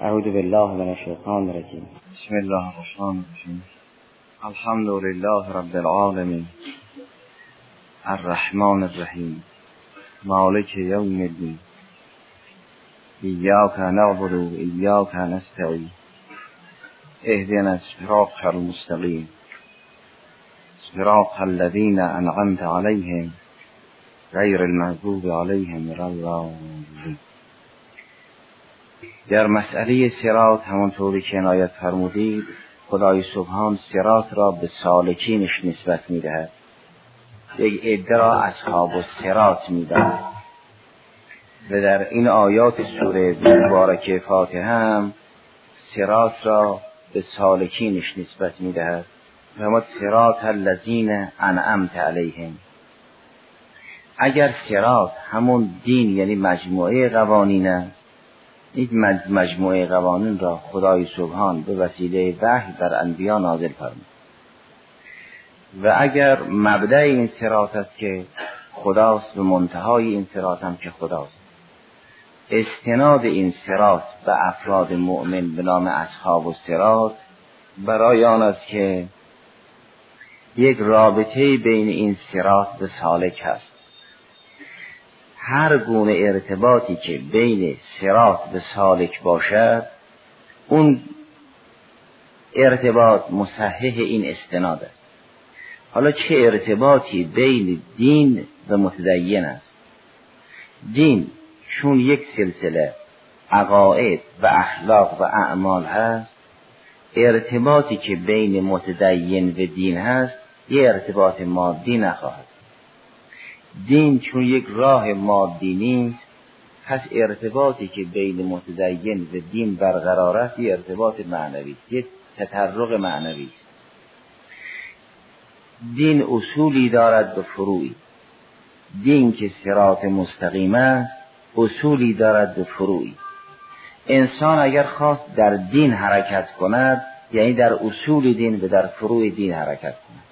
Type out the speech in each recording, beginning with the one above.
اعوذ بالله من الشیطان الرجیم. بسم الله الرحمن الرحیم. الحمد لله رب العالمین الرحمن الرحیم مالک یوم الدین ایاک نعبد و ایاک نستعین اهدنا الصراط المستقیم صراط الذین انعمت علیهم غیر المغضوب علیهم ولا الضالین. در مسئله صراط همونطوری که عنایت فرمودید، خدای سبحان صراط را به سالکینش نسبت میدهد، یک عده را اصحاب الصراط میدهد و در این آیات سوره مبارکه فاتحه هم صراط را به سالکینش نسبت میدهد. فرمود صراط الذین انعمت علیهم. اگر صراط همون دین یعنی مجموعه قوانین است، این مجموعه قوانین را خدای سبحان به وسیله وحی بر انبیا نازل فرمود و اگر مبدأ این صراط است که خداست و منتهای این صراط هم که خداست، استناد این صراط به افراد مؤمن به نام اصحاب الصراط برای آن است که یک رابطه بین این صراط و سالک هست. هر گونه ارتباطی که بین صراط و سالک باشد، اون ارتباط مصحح این استناد است. حالا چه ارتباطی بین دین و متدین است؟ دین چون یک سلسله عقاید و اخلاق و اعمال هست، ارتباطی که بین متدین و دین هست یه ارتباط مادی نخواهد. دین چون یک راه مادی نیست، پس ارتباطی که بین متدین و دین برقرار است یه ارتباط معنوی است، یک تطرق معنوی است. دین اصولی دارد و فروعی. دین که صراط مستقیم است اصولی دارد و فروعی. انسان اگر خواست در دین حرکت کند، یعنی در اصول دین و در فروع دین حرکت کند.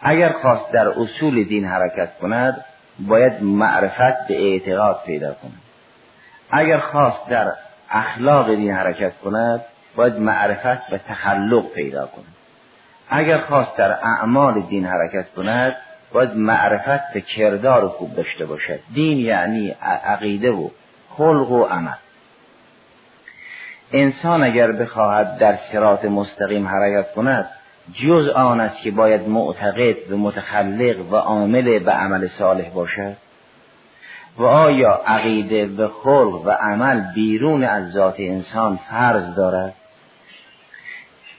اگر خواست در اصول دین حرکت کند، باید معرفت به اعتقاد پیدا کند. اگر خواست در اخلاق دین حرکت کند، باید معرفت و تخلق پیدا کند. اگر خواست در اعمال دین حرکت کند، باید معرفت و کردار خوب داشته باشد. دین یعنی عقیده و خلق و عمل. انسان اگر بخواهد در صراط مستقیم حرکت کند، جز آن است که باید معتقد و متخلق و عامل به عمل صالح باشد. و آیا عقیده و خلق و عمل بیرون از ذات انسان فرض دارد؟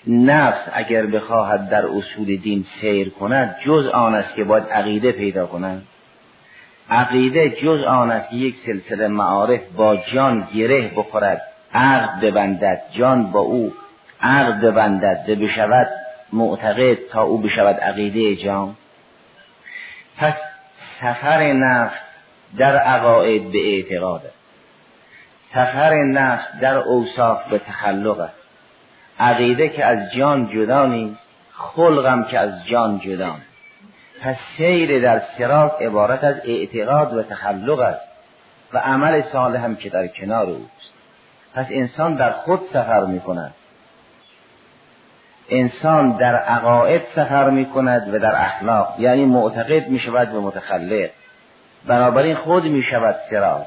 نفس اگر بخواهد در اصول دین سیر کند، جز آن است که باید عقیده پیدا کند. عقیده جز آن است که یک سلسله معارف با جان گره بخورد، عقد ببندد، جان با او عقد ببندد و بشود معتقد تا او بشود عقیده جان. پس سفر نفس در عقاید به اعتقاد است، سفر نفس در اوصاف به تخلق است. عقیده که از جان جدا نیست، خلقم که از جان جدا نیست. پس سیر در صراط عبارت از اعتقاد و تخلق است و عمل صالح هم که در کنار اوست. پس انسان در خود سفر می کند، انسان در عقاید سفر می کند و در اخلاق، یعنی معتقد می شود و متخلق، بنابراین خود می شود صراط.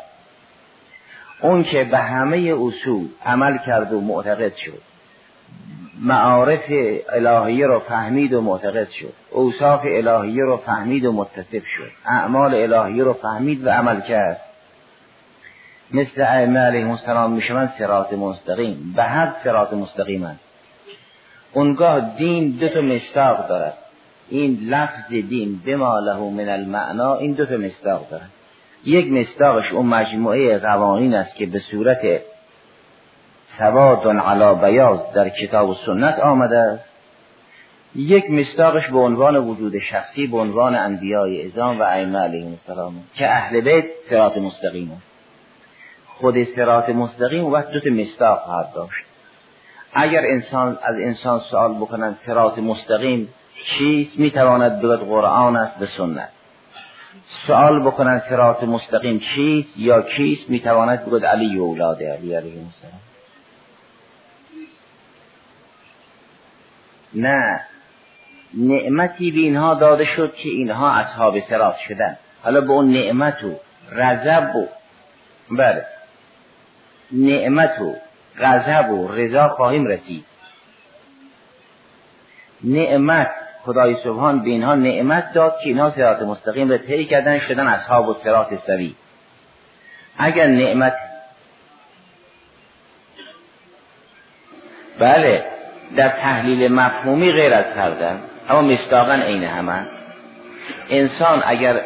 اون که به همه اصول عمل کرد و معتقد شد، معارف الهیه رو فهمید و معتقد شد، اوصاف الهیه رو فهمید و متصف شد، اعمال الهیه رو فهمید و عمل کرد، مثل ائمه علیهم السلام می شوند صراط مستقیم. به هر صراط مستقیم است. اونگاه دین دو تا مصداق دارد. این لفظ دین بما له من المعنا، این دو تا مصداق دارد. یک مصداقش اون مجموعه قوانین است که به صورت سواد علی بیاض در کتاب و سنت آمده است. یک مصداقش به عنوان وجود شخصی به عنوان انبیای اعظم و ائمه علیهم السلام که اهل بیت صراط مستقیم است. خود صراط مستقیم وقت دو تا مصداق خواهد داشت. اگر انسان از انسان سوال بکنند صراط مستقیم چیست، میتواند بگوید قرآن است و سنت. سوال بکنند صراط مستقیم چیست یا کیست، میتواند بگوید علی و اولاد علی علیهم السلام. نه، نعمتی به اینها داده شد که اینها اصحاب صراط شدن. حالا به اون نعمت و غضب و رضا خواهیم رسید. نعمت خدای سبحان به اینها نعمت داد که اینها صراط مستقیم را طی کردن، شدن اصحاب و صراط سوی. اگر نعمت بله در تحلیل مفهومی غیر از کردن، اما مصداقاً عین همه. انسان اگر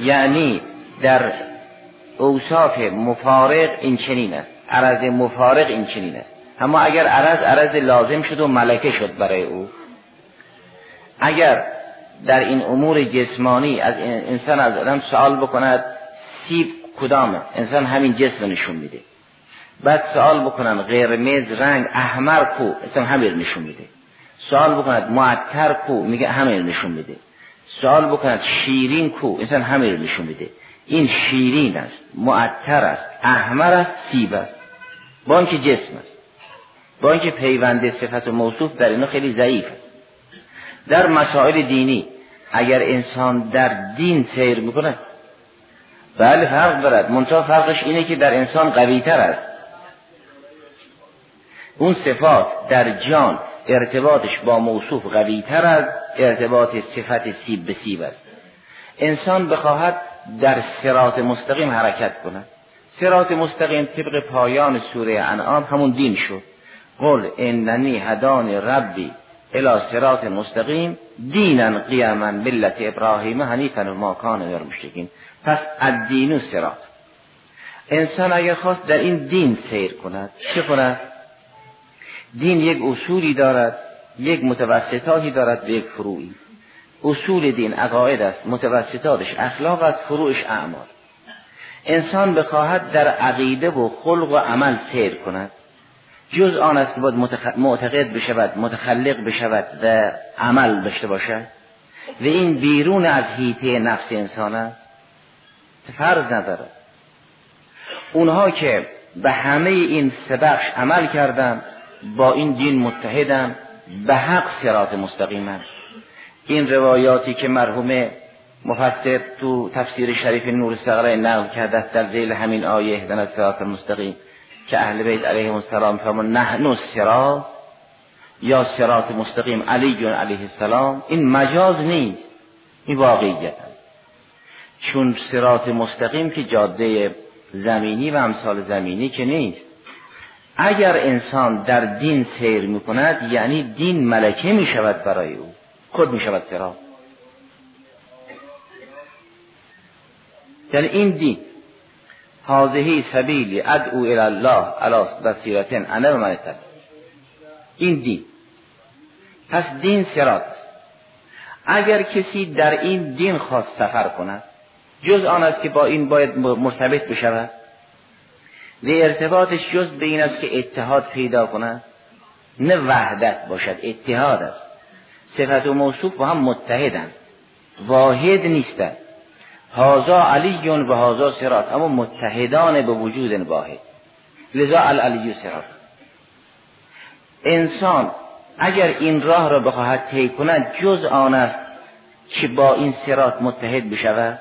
یعنی در اوصاف مفارق این چنین است، عرض مفارق این چنین است، اما اگر عرض لازم شد و ملکه شد برای او. اگر در این امور جسمانی از انسان از آدم سوال بکند سیب کدامه، انسان همین جسم نشون میده. بعد سوال بکنن قرمز رنگ احمر کو، انسان همین نشون میده. سوال بکند معطر کو، میگه همین نشون میده. سوال بکند شیرین کو، انسان همین نشون میده. این شیرین است، معطر است، احمر است، سیب است. با اینکه جسم است، با اینکه پیوند صفت و موصوف در اینا خیلی ضعیف است. در مسائل دینی اگر انسان در دین سیر میکنه بله فرق دارد، منتها فرقش اینه که در انسان قوی تر است. اون صفات در جان ارتباطش با موصوف قوی تر از ارتباط صفت سیب به سیب است. انسان بخواهد در صراط مستقیم حرکت کند، صراط مستقیم طبق پایان سوره انعام همون دین شد. قل اننی هدان ربی الی صراط مستقیم دینا قیما ملت ابراهیم حنیفا ما کان من المشرکین. پس الدین و صراط. انسان اگر خواست در این دین سیر کند چه کند؟ دین یک اصولی دارد، یک متوسطاتی دارد و یک فروعی. اصول دین عقاید است، متوسطاتش اخلاق است، فروعش اعمال. انسان بخواهد در عقیده و خلق و عمل سیر کند جز آن است که باید معتقد بشود، متخلق بشود و عمل داشته باشد و این بیرون از حیطه نفس انسان است، فرض ندارد. اونها که به همه این سه بخش عمل کردند با این دین متحدند، به حق صراط مستقیمند. این روایاتی که مرحوم مفسر تو تفسیر شریف نور صغری نقل کرده در ذیل همین آیه اهدنا صراط المستقیم که اهل بیت علیهم السلام فرمودند نحن الصراط یا صراط مستقیم علی علیه السلام، این مجاز نیست، این واقعیت است. چون صراط مستقیم که جاده زمینی و امثال زمینی که نیست. اگر انسان در دین سیر میکند یعنی دین ملکه میشود برای او، خود میشود صراط. یعنی این دین هذه سبیل ادعو الی الله علی بصیرة انا و من اتبع، این دین. پس دین صراط. اگر کسی در این دین خواست سفر کند جز آن است که با این باید مرتبط بشود و ارتباطش جز به این است که اتحاد پیدا کند، نه وحدت باشد، اتحاد است. صفت و موصوف با هم متحدند، واحد نیستند. هذا علی و هذا صراط، اما متحدان به وجود واحد، لذا العلی صراط. انسان اگر این راه را بخواهد طی کند جز آن است که با این صراط متحد بشود.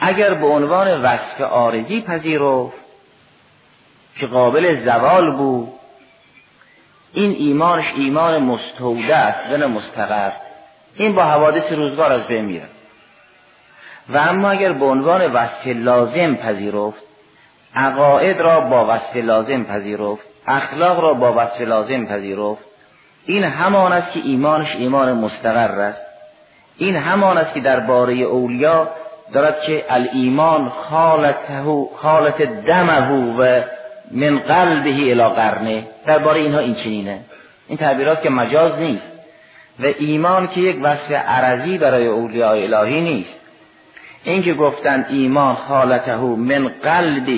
اگر به عنوان وصف عارضی پذیرفت که قابل زوال بود، این ایمانش ایمان مستوده است و نه مستقر، این با حوادث روزگار از بین میرد. و اما اگر به عنوان وصف لازم پذیرفت، عقاید را با وصف لازم پذیرفت، اخلاق را با وصف لازم پذیرفت، این همان است که ایمانش ایمان مستقر است. این همان است که درباره اولیا دارد که الایمان خالت دمه و من قلبه الی قرنه، درباره اینها این چنینه. این تعبیرات که مجاز نیست. و ایمان که یک وصف عرضی برای اولیای الهی نیست. این که گفتن ایمان خالته من قلبه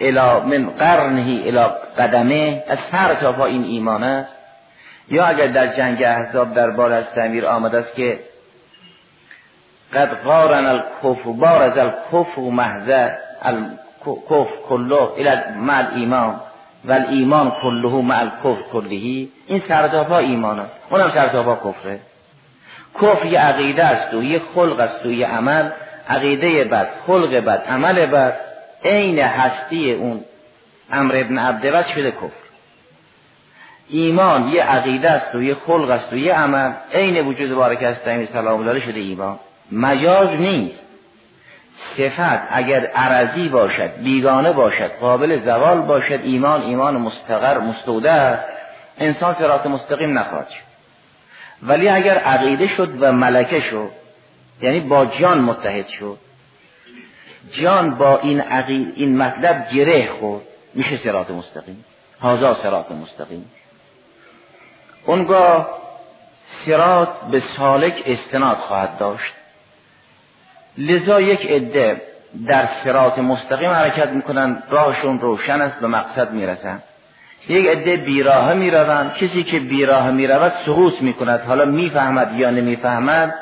الی من قرنه الی قدمه، از سر تا پا این ایمان است. یا اگر در جنگ احزاب درباره از تعبیر آمده است که قد قارن الکفر بارز الکفر محض الکفر کله الى مع ایمان ول ایمان کلهو مع الکفر کلهی، این سردابا ایمان است، اونم سردابا کفره. کفر یه عقیده است و یه خلق است و یه عمل. عقیده بد، خلق بد، عمل بد، عین هستی اون عمرو بن عبدالله شده کفر. ایمان یه عقیده است و یه خلق است و یه عمل، عین وجود بارک استعین سلام الله شده ایمان. مجاز نیست. صفت اگر عرضی باشد، بیگانه باشد، قابل زوال باشد، ایمان ایمان مستقر مستوده، انسان صراط مستقیم نخواهد شد. ولی اگر عقیده شد و ملکه شد، یعنی با جان متحد شد، جان با این عقیده این مطلب گره خورد، میشه صراط مستقیم. هذا صراط مستقیم. اونگاه صراط به سالک استناد خواهد داشت. لذا یک عده در صراط مستقیم حرکت میکنن، راهشون روشن است، به مقصد میرسن. یک عده بیراه میروند. کسی که بیراه میرود سقوط میکند، حالا میفهمد یا نمیفهمد.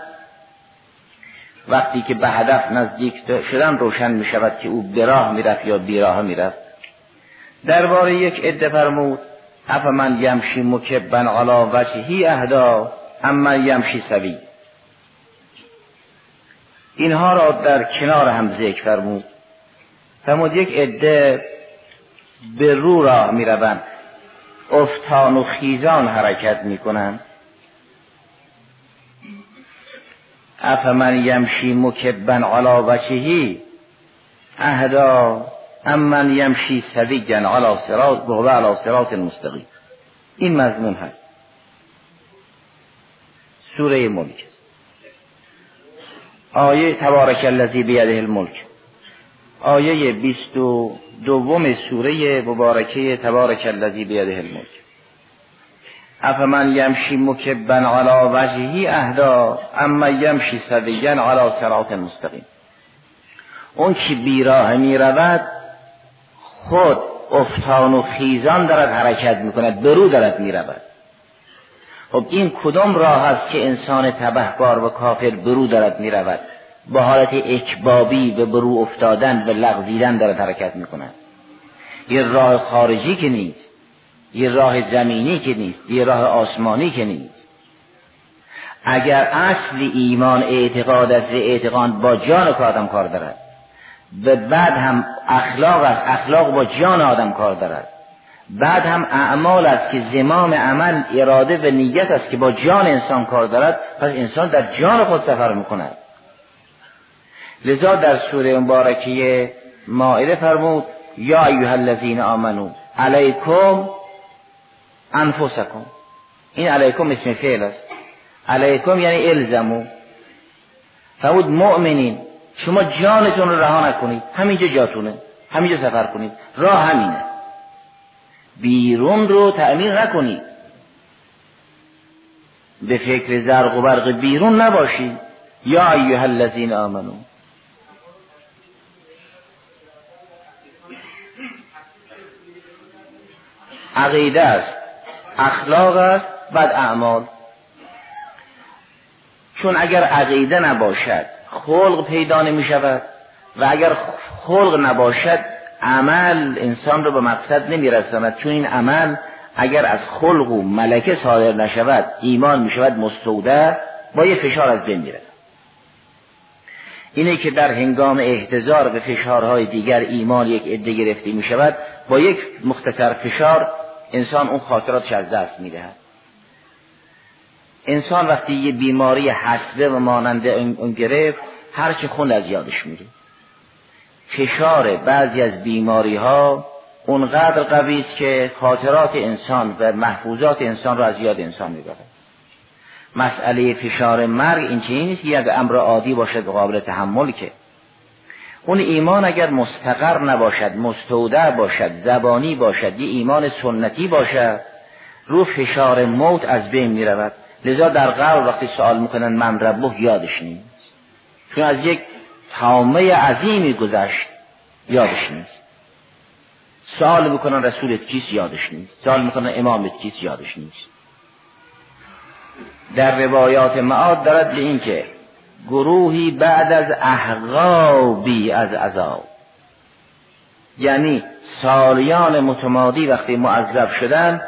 وقتی که به هدف نزدیک شدن روشن میشود که او براه میرفت یا بیراه میرفت. درباره یک عده فرمود: افمن یمشی مکبن علی وجهی اهدا اما یمشی سوی. اینها را در کنار هم ذکر فرمود. فرمود یک عده به رو راه می روند، افتان و خیزان حرکت می کنند. افمن یمشی مکبن علی وجهی اهدا امن یمشی سویا علی صراط و علی صراط مستقیم. این مضمون هست سوره ملک، آیه تبارک الذی بیده الملک، آیه 22 سوره مبارکه تبارک الذی بیده الملک. افمن یمشی مکبا علی وجهی اهدا اما یمشی سویا علی صراط مستقیم. اون که بیراه می رود خود افتان و خیزان دارد حرکت می کند، برو دارد می رود. خب این کدام راه است که انسان تبهکار و کافر برو دارد می رود؟ با حالت اکبابی به برو افتادن و لغزیدن دارد حرکت می کند. یه راه خارجی که نیست، یه راه زمینی که نیست، یه راه آسمانی که نیست. اگر اصل ایمان اعتقاد است، اعتقاد با جان آدم کار دارد و بعد هم اخلاق است، اخلاق با جان آدم کار دارد، بعد هم اعمال است که زمام عمل اراده و نیت است که با جان انسان کار دارد. پس انسان در جان خود سفر میکند. لذا در سوره مبارکه مائده فرمود: یا ایها الذین آمنو علیکم انفسکم. این علیکم اسم فعل است. علیکم یعنی الزمو. فرمود مؤمنین شما جانتون رو رها نکنید، همینجا جاتونه، همینجا سفر کنید، راه همینه، بیرون رو تعمیر نکنید، به فکر زرق و برق بیرون نباشید. یا ایها الذین آمنو. عقیده است، اخلاق است، بعد اعمال. چون اگر عقیده نباشد خلق پیدا نمی شود و اگر خلق نباشد عمل انسان رو به مقصد نمی رساند. چون این عمل اگر از خلق و ملکه صادر نشود ایمان می شود مستوده، با یه فشار از بین می رود. اینه که در هنگام احتضار به فشارهای دیگر ایمان یک عده گرفته می شود، با یک مختصر فشار انسان اون خاطراتش از دست می دهد. انسان وقتی یه بیماری حسبه و ماننده اون گرفت، هرچی خون از یادش میره. فشار بعضی از بیماری ها اونقدر قوی است که خاطرات انسان و محفوظات انسان را از یاد انسان میبره. مسئله فشار مرگ این چیزی نیست که اگر امر عادی باشد قابل تحمل. که اون ایمان اگر مستقر نباشد، مستودع باشد، زبانی باشد، یه ایمان سنتی باشد، رو فشار موت از بین میرود. لذا در قبر وقتی سوال میکنن من ربه یادش نیست، چون از یک طامه عظیمی گذشت یادش نیست. سوال میکنن رسولت کیست یادش نیست، سوال میکنن امامت کیست یادش نیست. در روایات معاد دارد به این که گروهی بعد از احقابی از عذاب، یعنی سالیان متمادی وقتی معذب شدن،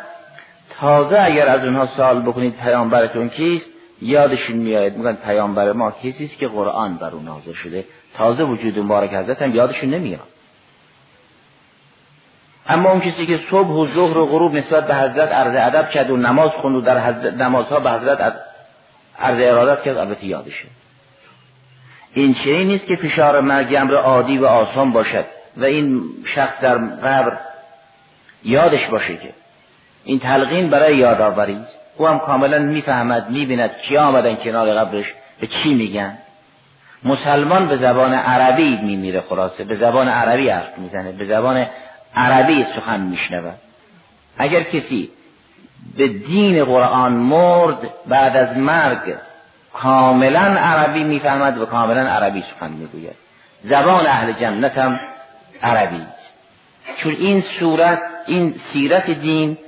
تازه اگر از اونها سوال بکنید پیامبرتون کیست، یادشون میاد میگن پیامبر ما کسی است که قرآن بر اون نازل شده، تازه وجود مبارک حضرت هم یادشون نمیاد. اما اون کسی که صبح و ظهر و غروب نسبت به حضرت عرض ادب کرد و نماز خوند و در نمازها به حضرت عرض ارادت کرد، البته یادشه. این چیزی نیست که فشار مرگ امر عادی و آسان باشد و این شخص در قبر یادش باشه که این تلقین برای یادآوری، او هم کاملا میفهمد، میبیند کیا آمدن کنار قبرش به چی میگن. مسلمان به زبان عربی میمیره، خلاصه به زبان عربی حرف میزنه، به زبان عربی سخن میشنود. اگر کسی به دین قرآن مرد، بعد از مرگ کاملا عربی میفهمد و کاملا عربی سخن میگوید. زبان اهل جنت هم عربی است، چون این سیرت دین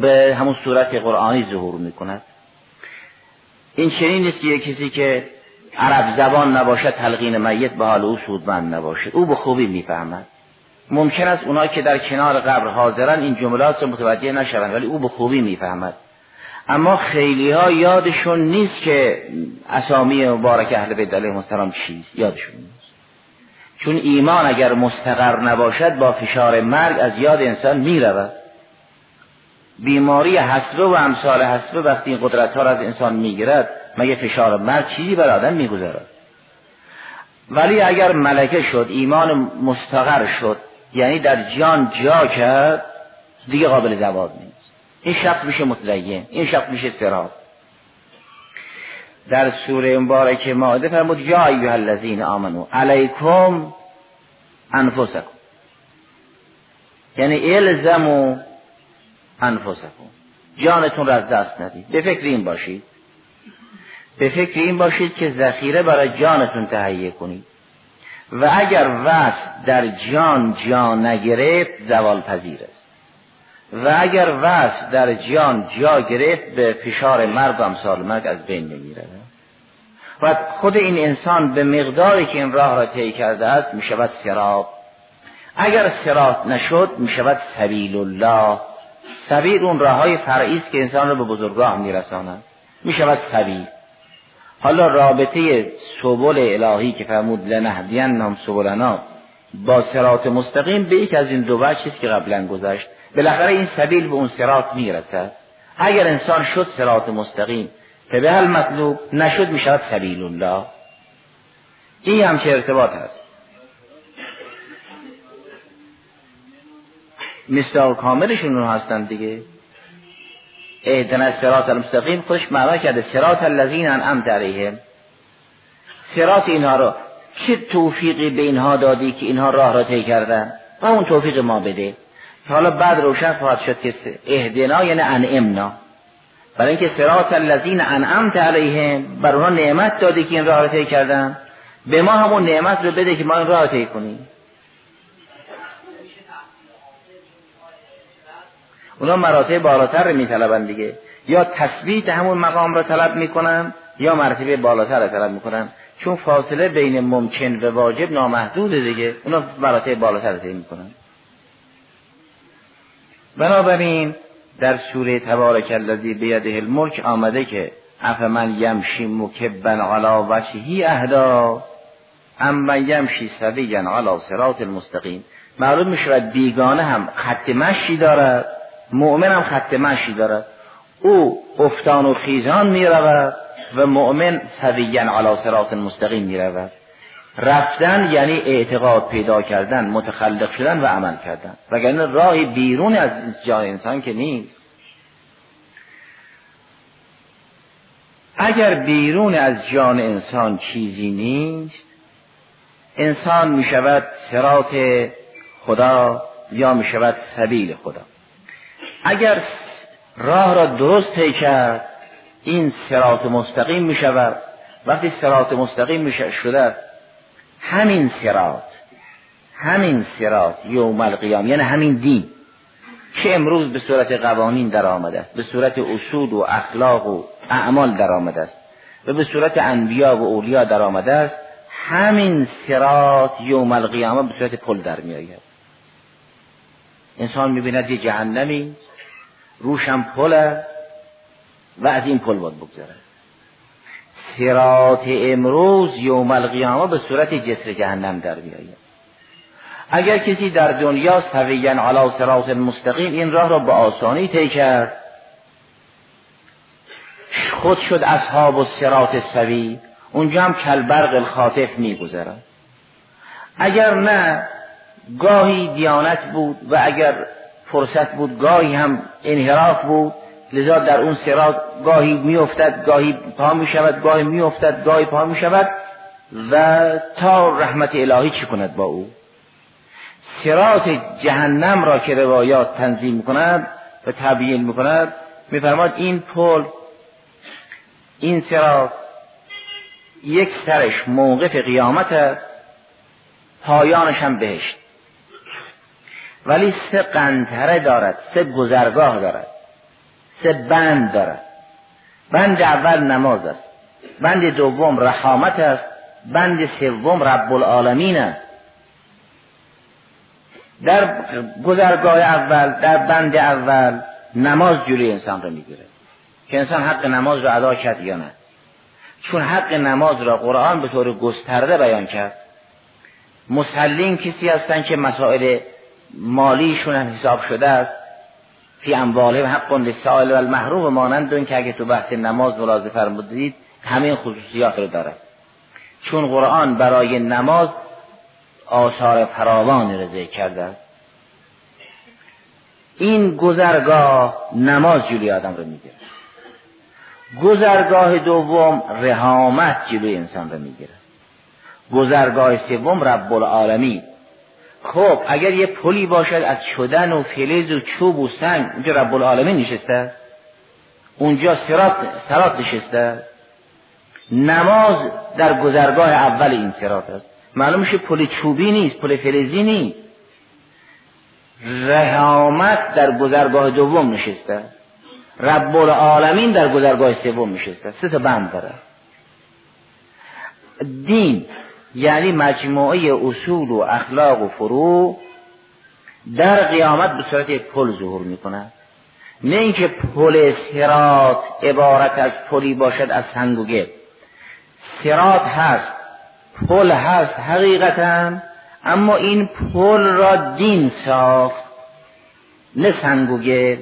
به همون صورت قرآنی ظهور میکند. این چنین نیست که کسی که عرب زبان نباشد تلقین میت به حال او سودمند نباشد، او به خوبی میفهمد. ممکن است اونایی که در کنار قبر حاضرن این جملات رو متوجه نشوند، ولی او به خوبی میفهمد. اما خیلی ها یادشون نیست که اسامی مبارک اهل بیت علیهم السلام چیست، یادشون نیست. چون ایمان اگر مستقر نباشد با فشار مرگ از یاد انسان میرود. بیماری حسبه و امثال حسبه وقتی این قدرت ها را از انسان میگیرد، مگه فشار مرگ چیزی بر آدم میگذارد؟ ولی اگر ملکه شد، ایمان مستقر شد، یعنی در جان جا کرد، دیگه قابل زوال نیست. این شخص میشه متدین، این شخص میشه سراب. در سوره مبارکه مائده فرمود یا ایها الذین آمنو علیکم انفسکم، یعنی الزموا انفسکم، جانتون را از دست ندید. به فکر این باشید که ذخیره برای جانتون تهیه کنید و اگر وصل در جا نگرفت زوال پذیر است و اگر وصل در جا گرفت به فشار مرگ و امثال مرگ از بین نمیرود و خود این انسان به مقداری که این راه را طی کرده است می شود صراط. اگر صراط نشد می شود سبیل الله. سبیل اون راههای فرعی است که انسان را به بزرگراه میرساند، می شود سبیل. حالا رابطه سبل الهی که فرمود لنهدینهم سبلنا با صراط مستقیم به یک از این دو بحثی است که قبلا گذشت. بالاخره این سبیل به اون صراط میرسد. اگر انسان شد صراط مستقیم که به هر مطلوب، نشد می شود سبیل الله. این هم چه ارتباط هست؟ مصداق کاملشون رو هستن دیگه. اهدنا الصراط المستقیم خودش معنا کرده صراط الذین انعمت علیهم. صراط اینها رو چه توفیقی به اینها دادی که اینها راه را طی کردن و اون توفیق ما بده. حالا بعد روشن خواهد شد که اهدنا یعنی انعمنا، برای اینکه صراط الذین انعمت علیهم، بر اونها نعمت دادی که این راه را طی کردن، به ما همون نعمت رو بده که ما این راه را طی کنیم. اونا مراتب بالاتر رو میطلبن دیگه، یا تثبیت همون مقام رو طلب میکنن یا مرتبه بالاتر رو طلب میکنن، چون فاصله بین ممکن و واجب نامحدوده دیگه. اونا مراتب بالاتر رو طی میکنن. بنابراین در سوره تبارک الذی بیده الملک آمده که افمن یمشی مکبا علی وجهه اهدی امن یمشی سویا علی صراط المستقیم. معلوم میشود بیگانه هم خط مشی دارد، مؤمن هم خط مشی دارد. او افتان و خیزان می رود و مؤمن سویاً علی صراط مستقیم می رود. رفتن یعنی اعتقاد پیدا کردن، متخلق شدن و عمل کردن، وگرنه راهی بیرون از جان انسان که نیست. اگر بیرون از جان انسان چیزی نیست، انسان می شود صراط خدا یا می شود سبیل خدا. اگر راه را درست طی کرد، این صراط مستقیم می شود. وقتی صراط مستقیم می شده است، همین صراط یوم القیامه، یعنی همین دین که امروز به صورت قوانین در آمده است، به صورت اصول و اخلاق و اعمال در آمده است و به صورت انبیا و اولیا در آمده است، همین صراط یوم القیامه به صورت پل در می آید. انسان میبیند یه جهنمی روشم پله و از این پل باید بگذاره. صراط امروز یوم القیامه به صورت جسر جهنم در میآید. اگر کسی در دنیا سویاً علی صراط مستقیم این راه را به آسانی طی کرد، خود شد اصحاب الصراط السوی، اونجا هم کالبرق الخاطف میگذرد. اگر نه، گاهی دیانت بود و اگر فرصت بود گاهی هم انحراف بود، لذا در اون صراط گاهی میافتد گاهی پا میشود، گاهی میافتد گاهی پا میشود و تا رحمت الهی چی کند با او. صراط جهنم را که روایات تنظیم میکند و تبیین میکند میفرماد این پل، این صراط، یک سرش موقف قیامت است، پایانش هم بهشت، ولی 3 قنطره دارد، 3 گذرگاه دارد، 3 بند دارد. بند اول نماز است، بند دوم رحمت است، بند سوم رب العالمین است. در گذرگاه اول، در بند اول، نماز جوری انسان را میگیره که انسان حق نماز را ادا کرد یا نه، چون حق نماز را قرآن به طور گسترده بیان کرد. مسلین کسی هستن که مسائل مالیشون هم حساب شده است، فی اموالهم حق للسائل والمحروم، مانند اون که اگه تو بحث نماز ملاحظه فرمودید همین خصوصیات رو داره، چون قرآن برای نماز آثار فراوان را ذکر کرده است. این گذرگاه نماز جلوی آدم رو میگیره. گذرگاه دوم رحمت جلوی انسان رو میگیره. گذرگاه سوم رب العالمین. خب اگر یه پلی باشد از شدن و فلز و چوب و سنگ، اونجا رب العالمین نشسته، اونجا صراط نشسته. نماز در گذرگاه اول این صراط است، معلوم میشه پل چوبی نیست، پل فلزی نیست. رحمت در گذرگاه دوم نشسته، رب العالمین در گذرگاه سوم نشسته. 3 تا بند داره. دین یعنی مجموعه اصول و اخلاق و فروع در قیامت به صورت یک پل ظهور میکنه. نه اینکه پل صراط عبارت از پلی باشد از سنگ و گل. صراط هست، پل هست حقیقتا، اما این پل را دین ساخت نه سنگ و گل.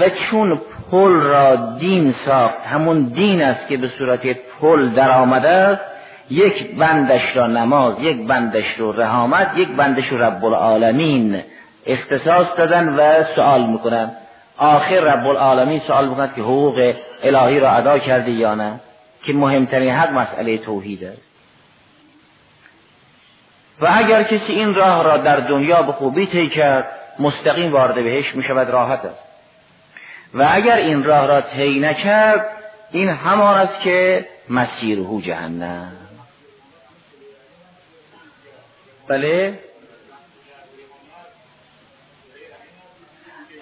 و چون پل را دین ساخت، همون دین است که به صورت پل در آمده است، یک بندش را نماز، یک بندش را رحمت، یک بندش را رب العالمین اختصاص دادن و سوال میکنن. آخر رب العالمین سوال میکنن که حقوق الهی را ادا کرده یا نه، که مهمترین حق مسئله توحید است. و اگر کسی این راه را در دنیا به خوبی طی کرد، مستقیم وارد بهشت میشود، راحت است. و اگر این راه را طی نکرد، این همان است که مسیره جهنم. بله.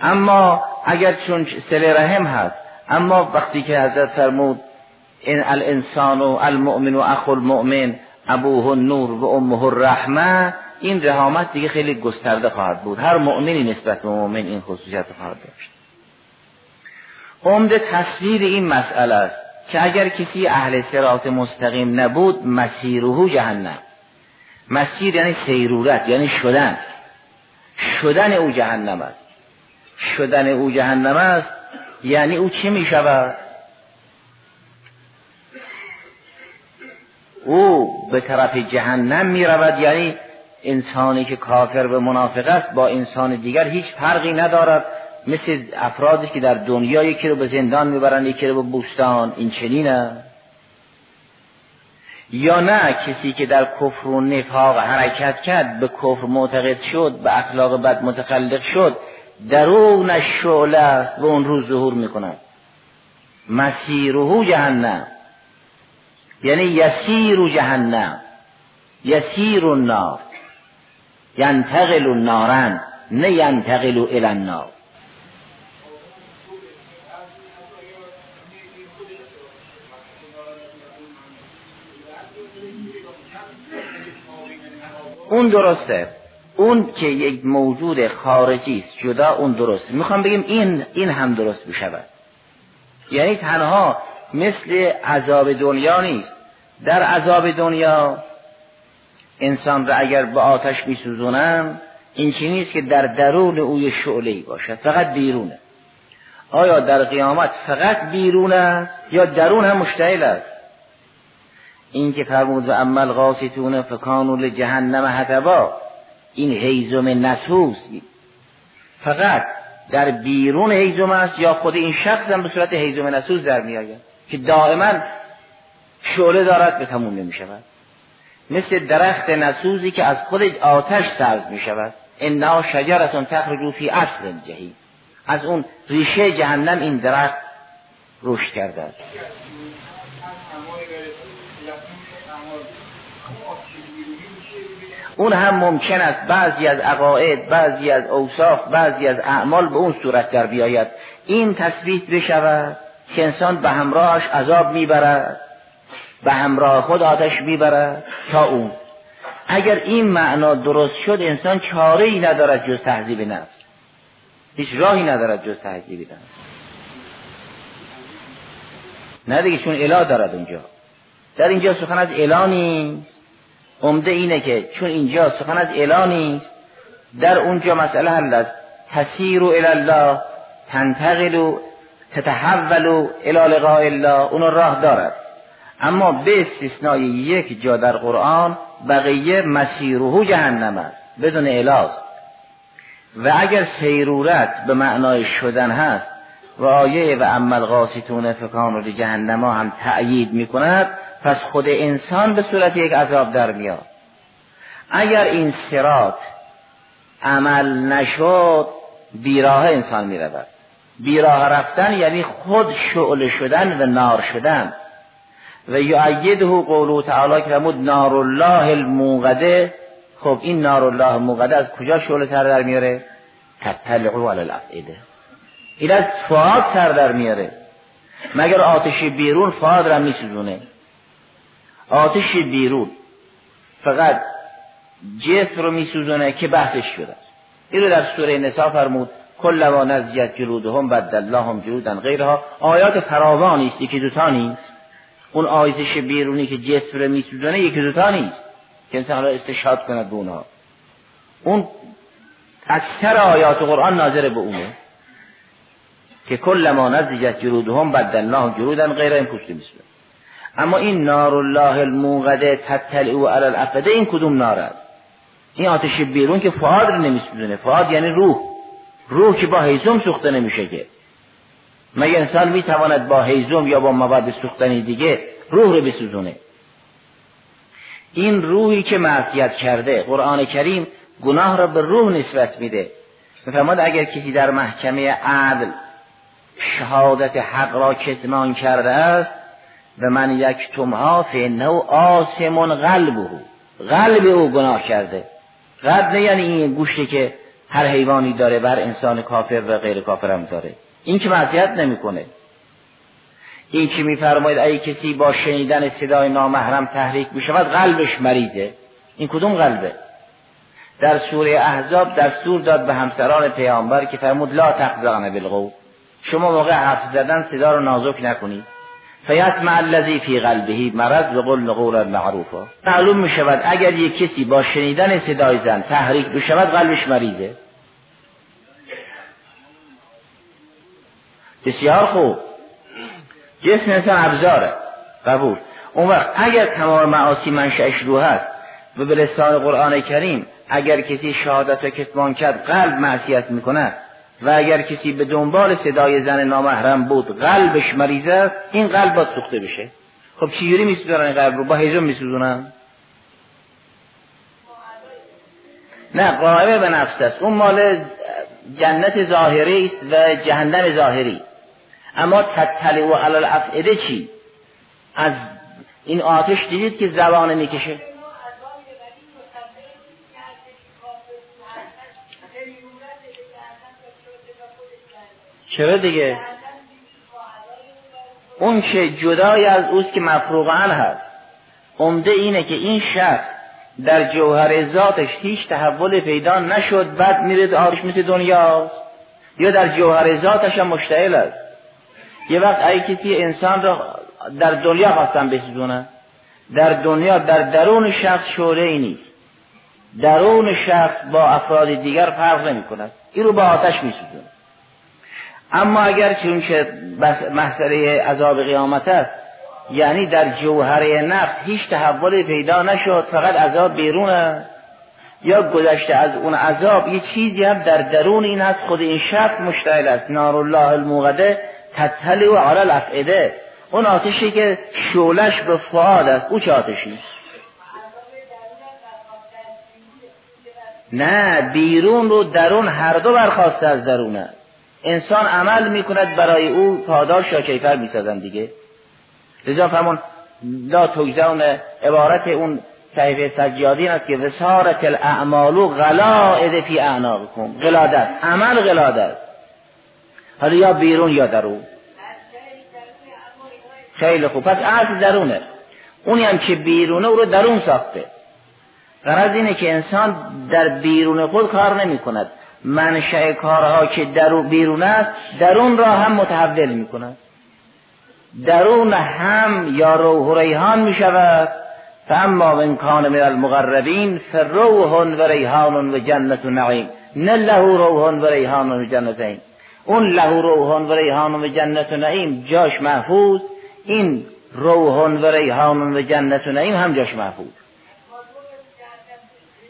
اما اگر چون صله رحم هست، اما وقتی که حضرت فرمود ان الانسان و المؤمن و اخو المؤمن ابوه النور و امه الرحمه، این رحمت دیگه خیلی گسترده خواهد بود. هر مؤمنی نسبت به مؤمن این خصوصیت خواهد داشت. عمده تصویر این مسئله است که اگر کسی اهل صراط مستقیم نبود، مسیره جهنم. مسیر یعنی سیرورت، یعنی شدن. شدن او جهنم است. شدن او جهنم است یعنی او چه می شود؟ او به طرف جهنم می رود. یعنی انسانی که کافر و منافق است با انسان دیگر هیچ فرقی ندارد، مثل افرادی که در دنیا یکی رو به زندان میبرن یکی رو به بوستان، این چنینه. یا نه، کسی که در کفر و نفاق حرکت کرد، به کفر معتقد شد، به اخلاق بد متخلق شد، درونش شعله است و اون روز ظهور میکنه. مسیره جهنم یعنی یسیر جهنم، یسیر النار، ینتقل النارن، نه ینتقل الی النار. اون درسته، اون که یک موجود خارجی است جدا، اون درست. میخوام بگیم این هم درست میشود. یعنی تنها مثل عذاب دنیا نیست. در عذاب دنیا انسان را اگر با آتش میسوزونن، این چیزی نیست که در درون او شعله‌ای باشد، فقط بیرونه. آیا در قیامت فقط بیرون است یا درون هم مشتعل است؟ این که فرمود و اما القاسطون فکانوا لجهنم حطبا، این هیزم نسوز فقط در بیرون هیزم است یا خود این شخص هم به صورت هیزم نسوز در می آید که دائما شعله دارد به تموم نمی شود، مثل درخت نسوزی که از خود آتش سبز می شود. انها شجرتون تخرج فی اصل الجحیم، از اون ریشه جهنم این درخت رشد کرده است. اون هم ممکن است بعضی از عقاید، بعضی از اوصاف، بعضی از اعمال به اون صورت در بیاید. این تثبیت بشود که انسان به همراهش عذاب میبرد، به همراه خود آتش میبرد تا اون. اگر این معنا درست شد، انسان چاره‌ای ندارد جز تهذیب نفس، هیچ راهی ندارد جز تهذیب نفس. نه دیگه، چون اله دارد اونجا. در اینجا سخن از اعلانی عمده اینه که چون اینجا سخن از اعلانی، در اونجا مسئله حل است. تسیر الی الله، تنتقل، تتحول الی لقاء الله، اون راه دارد. اما به استثنای یک جا در قرآن، بقیه مسیره جهنم است، بدون اله. و اگر سیرورت به معنای شدن هست و آیه و اما القاسطون فکانوا لجهنم هم تأیید میکند، پس خود انسان به صورت یک عذاب در میاد. اگر این صراط عمل نشد، بیراه انسان میرود. بیراه رفتن یعنی خود شعله شدن و نار شدن. و یؤیده قوله تعالی که فرمود نار الله الموقده. خب این نار الله موقده از کجا شعله تر در میاره؟ تطلع علی الافئده، این از فؤاد تر در میاره. مگر آتش بیرون فؤاد را میسوزونه؟ آتش بیرون فقط جسم رو میسوزونه که بحثش شده. این رو در سوره نساء فرمود کلما نضجت جلودهم بدلناهم جلودا غیرها. آیات فراوانی است، یکی دوتا نیست. اون آتش بیرونی که جسم رو میسوزونه یکی دوتا نیست که انسان را استشهاد کند به اونها. اون اکثر آیات قرآن ناظر به اونه که کلما نضجت جلودهم بدلناهم جلودا غیرها، این پوست میسوزونه. اما این نار الله الموقده تطلع علی الافئده، این کدوم نار است؟ این آتش بیرون که فؤاد رو نمیسوزونه. فؤاد یعنی روح که با هیزم سوخته نمیشه که. مگه انسان میتواند با هیزم یا با مواد سوختنی دیگه روح رو بسوزونه؟ این روحی که معصیت کرده، قرآن کریم گناه را به روح نسبت میده. میفرماد اگر کسی در محکمه عدل شهادت حق را کتمان کرده است، و من یک تمها فینه و آسمون قلب او، قلب او گناه کرده. قلب نه یعنی این گوشتی که هر حیوانی داره، بر انسان کافر و غیر کافر هم داره. این که معصیت نمیکنه. این که میفرماید اگه کسی با شنیدن صدای نامحرم تحریک بشود قلبش مریضه، این کدوم قلبه؟ در سوره احزاب دستور داد به همسران پیامبر که فرمود لا تخضعن بالقول، شما موقع حرف زدن صدا رو نازک نکنید. فیطمع الذی فی قلبه مرض وقل قولا معروفا. معلوم می شود اگر یک کسی با شنیدن صدای زن تحریک بشود قلبش مریضه. بسیار خوب، جسم انسان ابزاره، قبول. اون وقت اگر تمام معاصی منشأش روح است و به لسان قرآن کریم اگر کسی شهادت و کتمان کرد قلب معصیت می کند، و اگر کسی به دنبال صدای زن نامحرم بود قلبش مریضه است، این قلب باید سوخته بشه. خب چجوری میسوزونن قلب رو؟ با هیزم میسوزونن؟ نه، قائمه به نفس است. اون مال جنت ظاهری است و جهنم ظاهری. اما تطلع علی الافئده چی؟ از این آتش دیدید که زبانه میکشه. چرا دیگه؟ اون که جدای از اوست که مفروغاً هست. عمده اینه که این شخص در جوهر ذاتش هیچ تحول پیدا نشد، بعد میره آرش مثل دنیاست، یا در جوهر ذاتش هم مشتعل است. یه وقت اگه کسی انسان را در دنیا خواستن بسوزونه، در دنیا در درون شخص شعله‌ای نیست، درون شخص با افراد دیگر فرق نمی‌کند، این رو با آتش میسوزونه. اما اگر چون که مسئله عذاب قیامت است، یعنی در جوهره نفس هیچ تحولی پیدا نشد، فقط عذاب بیرونه یا گذشته از اون عذاب، یه چیزی هم در درون این هست، خود این شخص مشتعل است. نار الله الموقده تطلع علی الافئده، اون آتشی که شعله‌اش به فؤاد است، او چه آتشی؟ نه، بیرون رو درون هر دو برخواسته از درونه. انسان عمل میکند برای او پاداش یا کیفر میسازند دیگه. رضا فرمون لا تجزون، عبارت اون صحیفه سجادین است که وسارت الاعمال و غلائد فی اعناقکم، غلادت عمل، غلادت حالا یا بیرون یا درون. خیلی خوب، پس اصل درونه، اونی هم که بیرونه او رو درون ساخته. غرض اینه که انسان در بیرون خود کار نمی کند، منشأ کارها که درون بیرون است، درون را هم متحول می کند، درون هم یا روح و ریحان می شود. فاما من کان من المقربین فروح و ریحان و جنت و نعیم، نه له روح و ریحان و جنتین. اون له روح و ریحان و جنت و نعیم جاش محفوظ، این روح و ریحان و جنت و نعیم هم جاش محفوظ،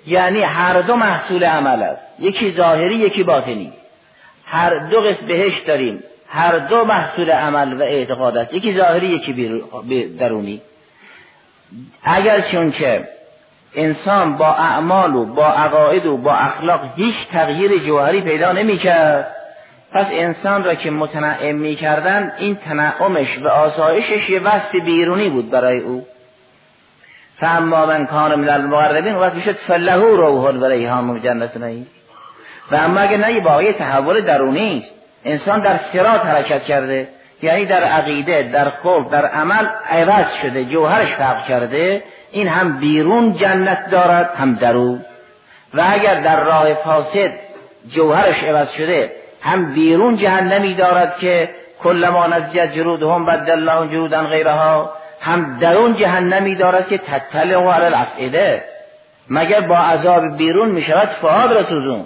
یعنی هر دو محصول عمل است، یکی ظاهری یکی باطنی. هر دو قسم بهشت داریم، هر دو محصول عمل و اعتقاد است، یکی ظاهری یکی درونی. اگر چون که انسان با اعمال و با عقاید و با اخلاق هیچ تغییر جوهری پیدا نمی‌کرد، پس انسان را که متنعم می‌کردند، این تنعمش و آسایشش یه وصف بیرونی بود برای او. فاما من کان من المقربین وقت میشد فله روح و ریحان و جنت نعیم. و اما اگه نه، باقی تحول درونی است، انسان در صراط حرکت کرده، یعنی در عقیده، در خوف، در عمل عوض شده، جوهرش فرق کرده. این هم بیرون جنت دارد هم درون. و اگر در راه فاسد جوهرش عوض شده، هم بیرون جهنمی دارد که کلما نضجت جلودهم بدلناهم جلودا غیرها، هم درون جهنمی دارد که تطلع علی الافئده، مگر با عذاب بیرون می شود فؤاد را سوزون.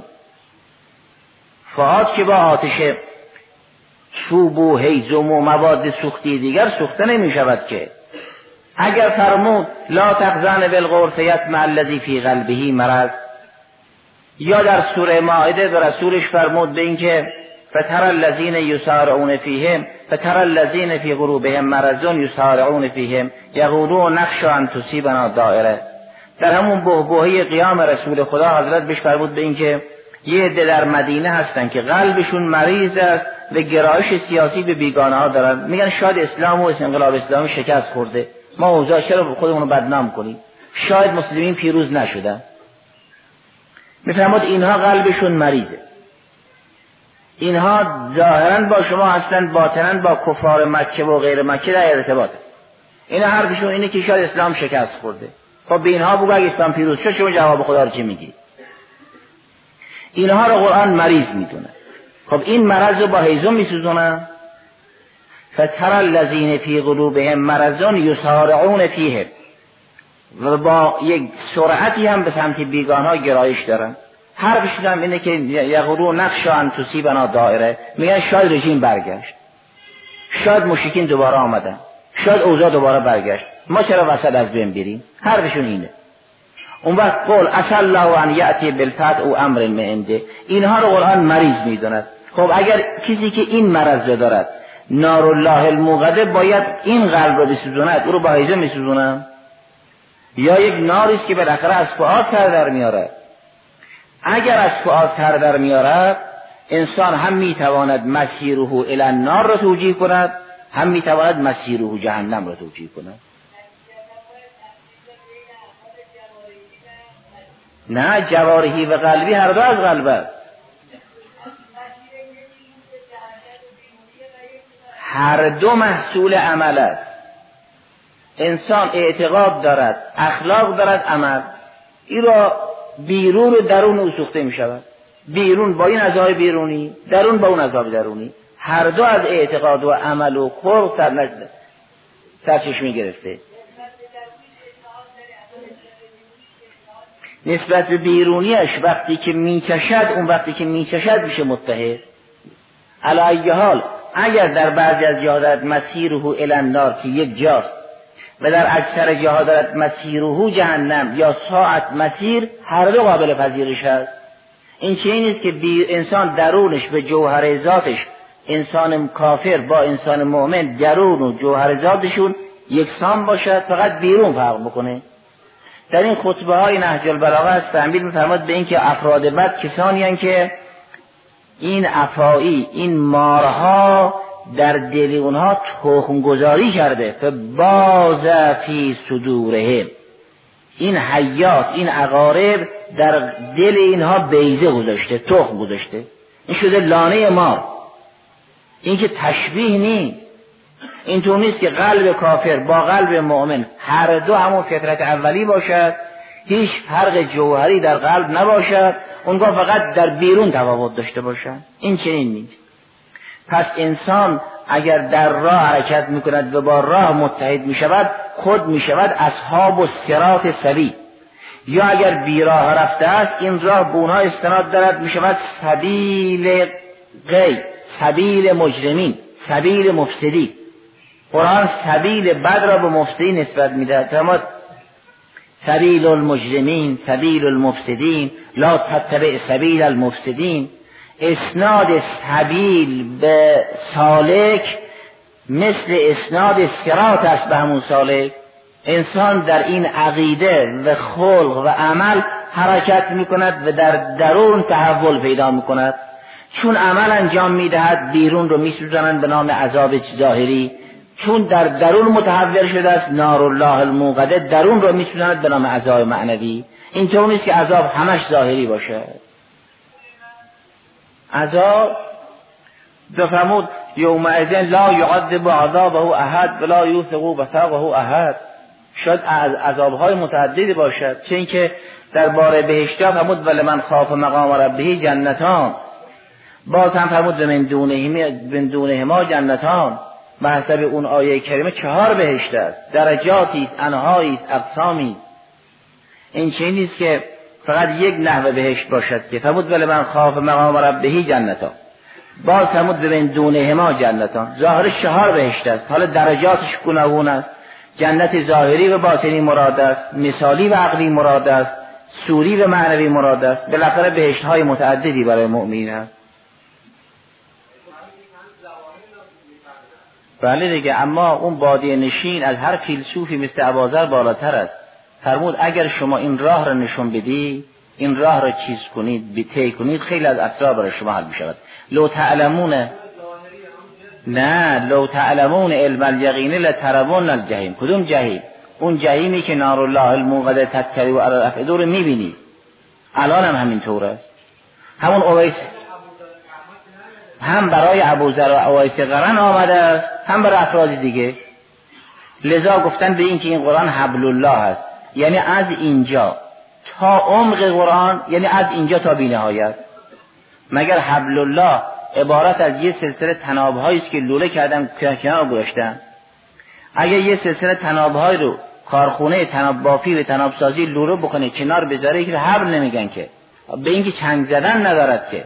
فؤاد که با آتش چوب و هیزم و مواد سوختی دیگر سوخته نمی شود که. اگر فرمود لا تحزن بالقرص یطمع الذی فی قلبه مرض، یا در سوره مائده به رسولش فرمود به این که فترى الذين يسارعون فيهم فترى الذين في قلوبهم مرض يسارعون فيهم يقولون نخشى أن تصيبنا دائره. در همون بحبوحه قیام رسول خدا حضرت بهش فرمود به این که یه عده در مدینه هستن که قلبشون مریض است و گرایش سیاسی به بیگانه ها دارن، میگن شاید اسلام و انقلاب اسلامی شکست خورده، ما اوضاع چرا خودمون رو بدنام کنیم، شاید مسلمین پیروز نشدن. میفرماد اینها قلبشون مریضه، اینها ظاهرا با شما هستند، باطنا با کفار مکه و غیر مکه در ارتباط. اینا حرفشون اینه که شاید اسلام شکست خورده. خب به اینها بگو اگه اسلام پیروز شد شما جواب خدا رو چی میگی؟ اینها رو قرآن مریض میدونه. خب این مرض رو با هیزم میسوزونه. فتر الذین فی قلوبهم مرضون یسارعون فیه، و با یک سرعتی هم به سمت بیگانها گرایش دارن. حرفشون هم اینه که یغرو نقشا ان تصیبنا دائره، میگن شاید رژیم برگشت، شاید مشرکین دوباره آمدن، شاید اوضاع دوباره برگشت، ما چرا وسط از بین بریم؟ حرفشون اینه. اون وقت قول عسى الله ان یاتی بالفتح او امر من عنده، اینها رو قرآن مریض میدونه. خب اگر کسی که این مرض دارد نار الله الموقده باید این قلب رو بسوزونه، او رو با هیزم میسوزونه، یا یک ناری است که بالاخره از فؤاد سر در میاره. اگر از فؤاد سر در میارد، انسان هم میتواند مسیره الی النار را توجیه کند، هم میتواند مسیره جهنم را توجیه کند. نه، جوارحی و قلبی هر دو از قلب است، هر دو محصول عمل است. انسان اعتقاد دارد، اخلاق دارد، عمل. این را بیرون و درون او سوخته می شود. بیرون با این عذاب بیرونی، درون با اون عذاب درونی، هر دو از اعتقاد و عمل و قرب سرچشمه می گرفته. نسبت به بیرونیش وقتی که میکشد، اون وقتی که میکشد میشه متحد. علی ای حال اگر در بعضی از جاها دارد مسیره الی النار که یک جاست و در اکثر جاها دارد مسیره جهنم یا ساعت مسیر، هر دو قابل پذیرش هست. این چیزی نیست که انسان درونش به جوهر ذاتش، انسان کافر با انسان مؤمن درون و جوهر ذاتشون یکسان باشد، فقط بیرون فرق بکنه. در این خطبه های نهج البلاغه است تعبیر می‌فرماد به اینکه افراد بد کسانی هستند که این افائی، این مارها در دل اونها تخم گذاری کرده، فباز فی صدورهم، این حیات، این عقارب در دل اینها بیضه گذاشته، تخم گذاشته، این شده لانه مار. این که تشبیه نیست، این طور نیست که قلب کافر با قلب مؤمن هر دو همون فطرت اولی باشد، هیچ فرق جوهری در قلب نباشد، اونگاه فقط در بیرون تفاوت داشته باشد. این چنین نیست. پس انسان اگر در راه حرکت میکند و با راه متحد میشود، خود میشود اصحاب الصراط سبی، یا اگر بیراه رفته است این راه به اونها استناد دارد، میشود سبیل غی، سبیل مجرمین، سبیل مفسدی. قرآن سبیل بد را به مفسدی نسبت میدهد، فرمود سبیل المجرمین، سبیل المفسدین، لا تتبع سبیل المفسدین. اسناد سبیل به سالک مثل اسناد صراط است به همون سالک. انسان در این عقیده و خلق و عمل حرکت میکند و در درون تحول پیدا میکند، چون عمل انجام میدهد بیرون رو میسوزانند به نام عذاب ظاهری، چون در درون متحول شده است نار الله الموقده، درون را میسوزاند به نام عذاب معنوی. این طور نیست که عذاب همش ظاهری باشد. عذاب بفرمود یومئذ لا یعذب عذابه احد ولا یوثق وثاقه احد، شاید از عذابهای متعددی باشد. چه اینکه در باره بهشت فرمود ولمن خاف مقام ربه جنتان، باز هم فرمود من دونه ما جنتان. به حسب اون آیه کریمه 4 بهشت است، درجاتی است، انواعی است، اقسامی. این چیزی نیست که فقط یک نحوه بهشت باشد که فرمود ولی من خاف مقام ربه جنتا، باز فرمود ببین دونه ما جنتا. ظاهر 4 بهشت است، حالا درجاتش گوناگون است. جنت ظاهری و باطنی مراد است، مثالی و عقلی مراد است، سوری و معنوی مراد است. بالاخره بهشت های متعددی برای مؤمن است. بله دیگه. اما اون بادیه نشین از هر فیلسوفی مثل اباذر بالاتر است. فرمود اگر شما این راه را نشون بدی، این راه را چیز کنید، بی‌طی کنید، خیلی از اسرار برای شما حل می شود. لو تعلمون، نه لو تعلمون علم الیقین لترون الجحیم. کدوم جحیم؟ اون جحیمی که نار الله الموقده تتری و علی الافئده رو می بینی. الان هم همین طور است. همون اویس هم برای ابوذر و اوایس قرن آمده است، هم برای افراد دیگه. لذا گفتن به این که این قرآن حبل الله است، یعنی از اینجا تا عمق قرآن، یعنی از اینجا تا بی‌نهایت. مگر حبل الله عبارت از یه سلسله تنابهایی است که لوله کردم کنار گذاشتم؟ اگر یه سلسله تنابهای رو کارخونه تناب بافی و تناب سازی لوله بکنه کنار بذاره، که حبل نمیگن، که به اینکه چنگ زدن ندارد، که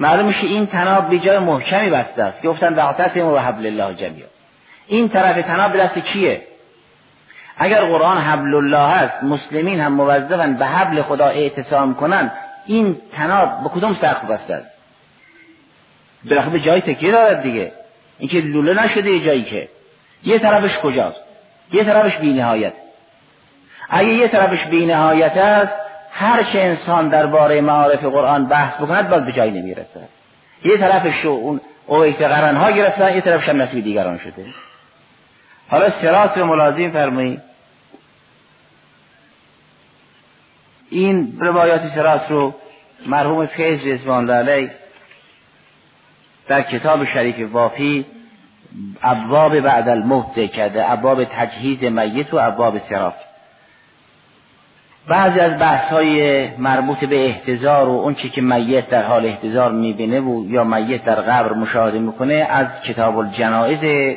معلوم میشه این تناب به جای محکمی بسته است. گفتن واعتصموا بحبل الله جمیعا. این طرف تناب دست کیه؟ اگر قرآن حبل الله است، مسلمین هم موظفن به حبل خدا اعتصام کنن. این تناب به کدوم سقف بسته است؟ بالاخره به جای تکیه دارد دیگه. اینکه لوله نشده یه جایی، که یه طرفش کجاست؟ یه طرفش بی‌نهایت. اگه یه طرفش بی‌نهایت است، هر چه انسان درباره معارف قرآن بحث بکند باز به جایی نمیرسه. یه طرفش اون اویت قرنها گرفتن، یه طرفش هم نصیب دیگران شده. حالا صراط رو ملازم فرمایید. این روایات صراط رو مرحوم فیض رضوان الله علیه در کتاب شریف وافی ابواب بعد الموت کرده، ابواب تجهیز میت و ابواب صراط. بعضی از بحث‌های مربوط به احتضار و اون چی که میت در حال احتضار می‌بینه و یا میت در قبر مشاهده می‌کنه از کتاب الجنائز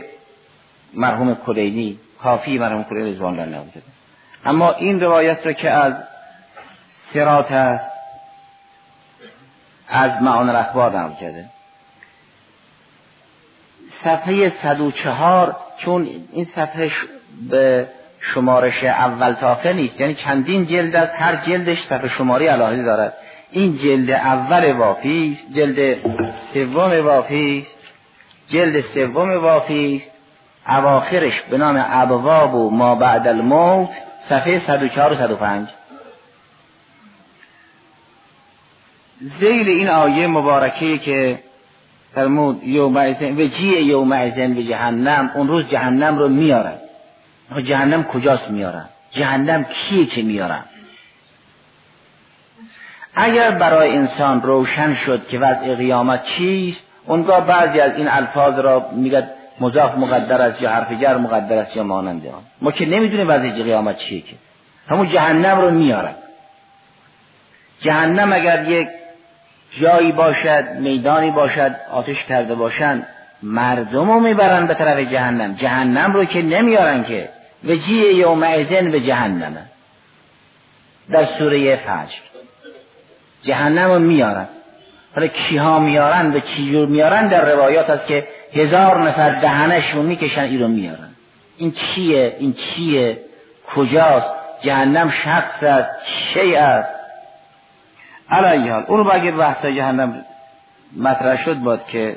مرحوم کلینی، کافی مرحوم کلینی رضوان الله علیه. اما این روایت را که از سرات است از معان الاخبار نقل کرده، صفحه 104، چون این صفحه به شمارش اول تا آخر نیست، یعنی چندین جلد است، هر جلدش صفحه شماری علاوه دارد. این جلد اول وافی است، جلد سوم وافی است، جلد سوم وافی است، اواخرش به نام ابواب و ما بعد الموت صفحه 104 و 105. ذیل این آیه مبارکه که فرمود یومئذ وجیء یومئذ به جهنم، اون روز جهنم رو میارن. جهنم کجاست میارن؟ جهنم کیه که میارن؟ اگر برای انسان روشن شد که وضع قیامت چیست، اونگاه بعضی از این الفاظ را میگه مضاف مقدر است یا حرف جر مقدر است یا مانند آن. ما که نمیدونیم وضع قیامت چیه، که همون جهنم رو میارن. جهنم اگر یک جایی باشد، میدانی باشد، آتش کرده باشند، مردم رو میبرن به طرف جهنم. جهنم رو که نمیارن، که وجیء یومئذ به جهنم در سوره فجر جهنم رو میارن. حالا کیها میارن و چیجور میارن در روایات هست که 1000 نفر دهنش رو میکشن این رو میارن. این چیه؟ این چیه؟ کجاست؟ جهنم شخص است؟ چی است؟ علی حال اون رو اگه بحث جهنم مطرح شد بود که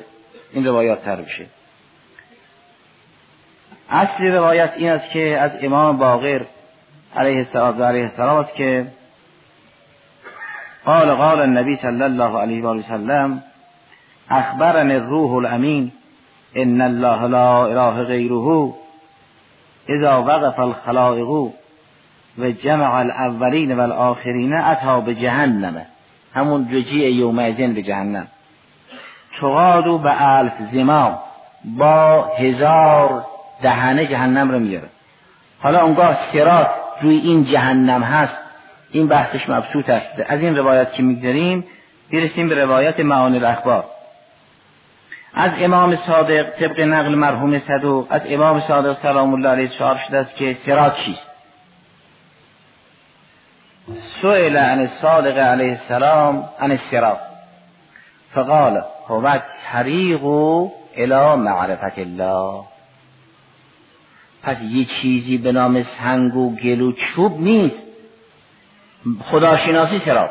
این روایات تر بشه. اصل روایت این است که از امام باقر علیه السلام است که قال النبی صلی الله علیه و سلم اخبرنی الروح الامین ان الله لا اله غیره اذا وقف الخلائق و جمع الاولین و الاخرین اتا به جهنم، همون رجیع یومئذ به جهنم، تقادو به 1000 زمام، با 1000 دهنه جهنم رو میاره. حالا اونگاه سرات روی این جهنم هست، این بحثش مبسوط است. از این روایت که میگذاریم برسیم به روایت معانی الاخبار. از امام صادق طبق نقل مرحوم صدوق، از امام صادق سلام الله علیه اشاره شده است که سرات چیست؟ سئل عن صادق علیه السلام عن الصراط فقال هو الطریق الی معرفت الله. پس یه چیزی به نام سنگ و گل و چوب نیست، خداشناسی صراط.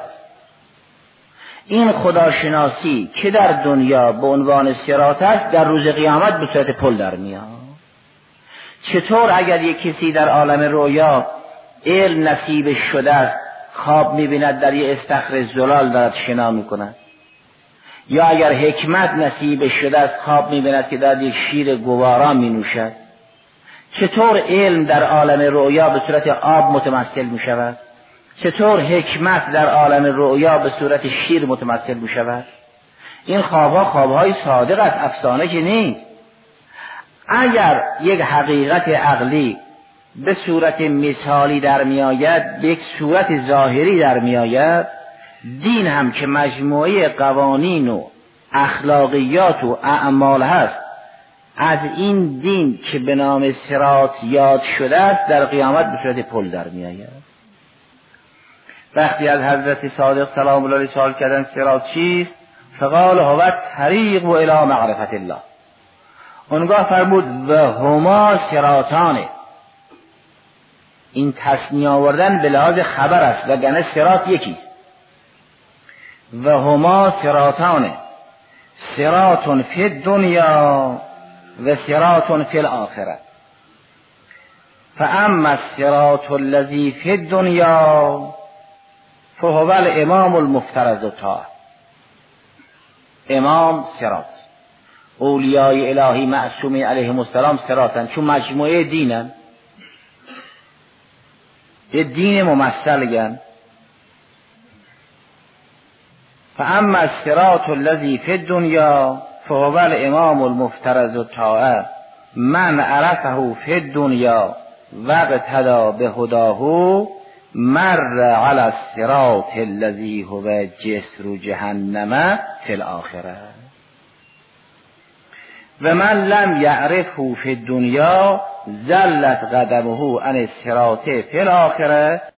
این خداشناسی که در دنیا به عنوان صراط است، در روز قیامت به صورت پل در میاد. چطور اگر یک کسی در عالم رویا علم نصیب شده است، خواب میبیند در یه استخر زلال دارد شنا میکند، یا اگر حکمت نصیب شده است خواب میبیند که در یک شیر گوارا مینوشد، چطور علم در عالم رؤیا به صورت آب متمثل میشود؟ چطور حکمت در عالم رؤیا به صورت شیر متمثل میشود؟ این خوابها خوابهای صادق است، افسانه که نیست. اگر یک حقیقت عقلی به صورت مثالی در میآید، به یک صورت ظاهری در میآید، دین هم که مجموعه قوانین و اخلاقیات و اعمال هست، از این دین که به نام صراط یاد شده است در قیامت به صورت پل در میآید. وقتی از حضرت صادق سلام الله علیه سوال کردن صراط چیست، فقال هو الطریق و الی معرفت الله. اونگاه فرمود و هما صراطانه. این تسنی آوردن به لحاظ خبر است، وگرنه صراط یکیست. و هما صراطان، صراط فی الدنیا و صراط فی الاخره. فاما الصراط الذی فی الدنیا فهو الامام المفترض طاعه. امام صراط، اولیای الهی معصومین علیهم السلام صراطن، چون مجموعه دینن، یه دین ممثلگن. فاما الصراط الذی فی الدنیا فهو الامام المفترض الطاعه من عرفه فی الدنیا و اقتدی بهداه مر علی الصراط الذی هو جسر جهنم فی الاخره. و من لم یعرفه فی الدنیا زلت قدمه عن الصراط فی الاخره.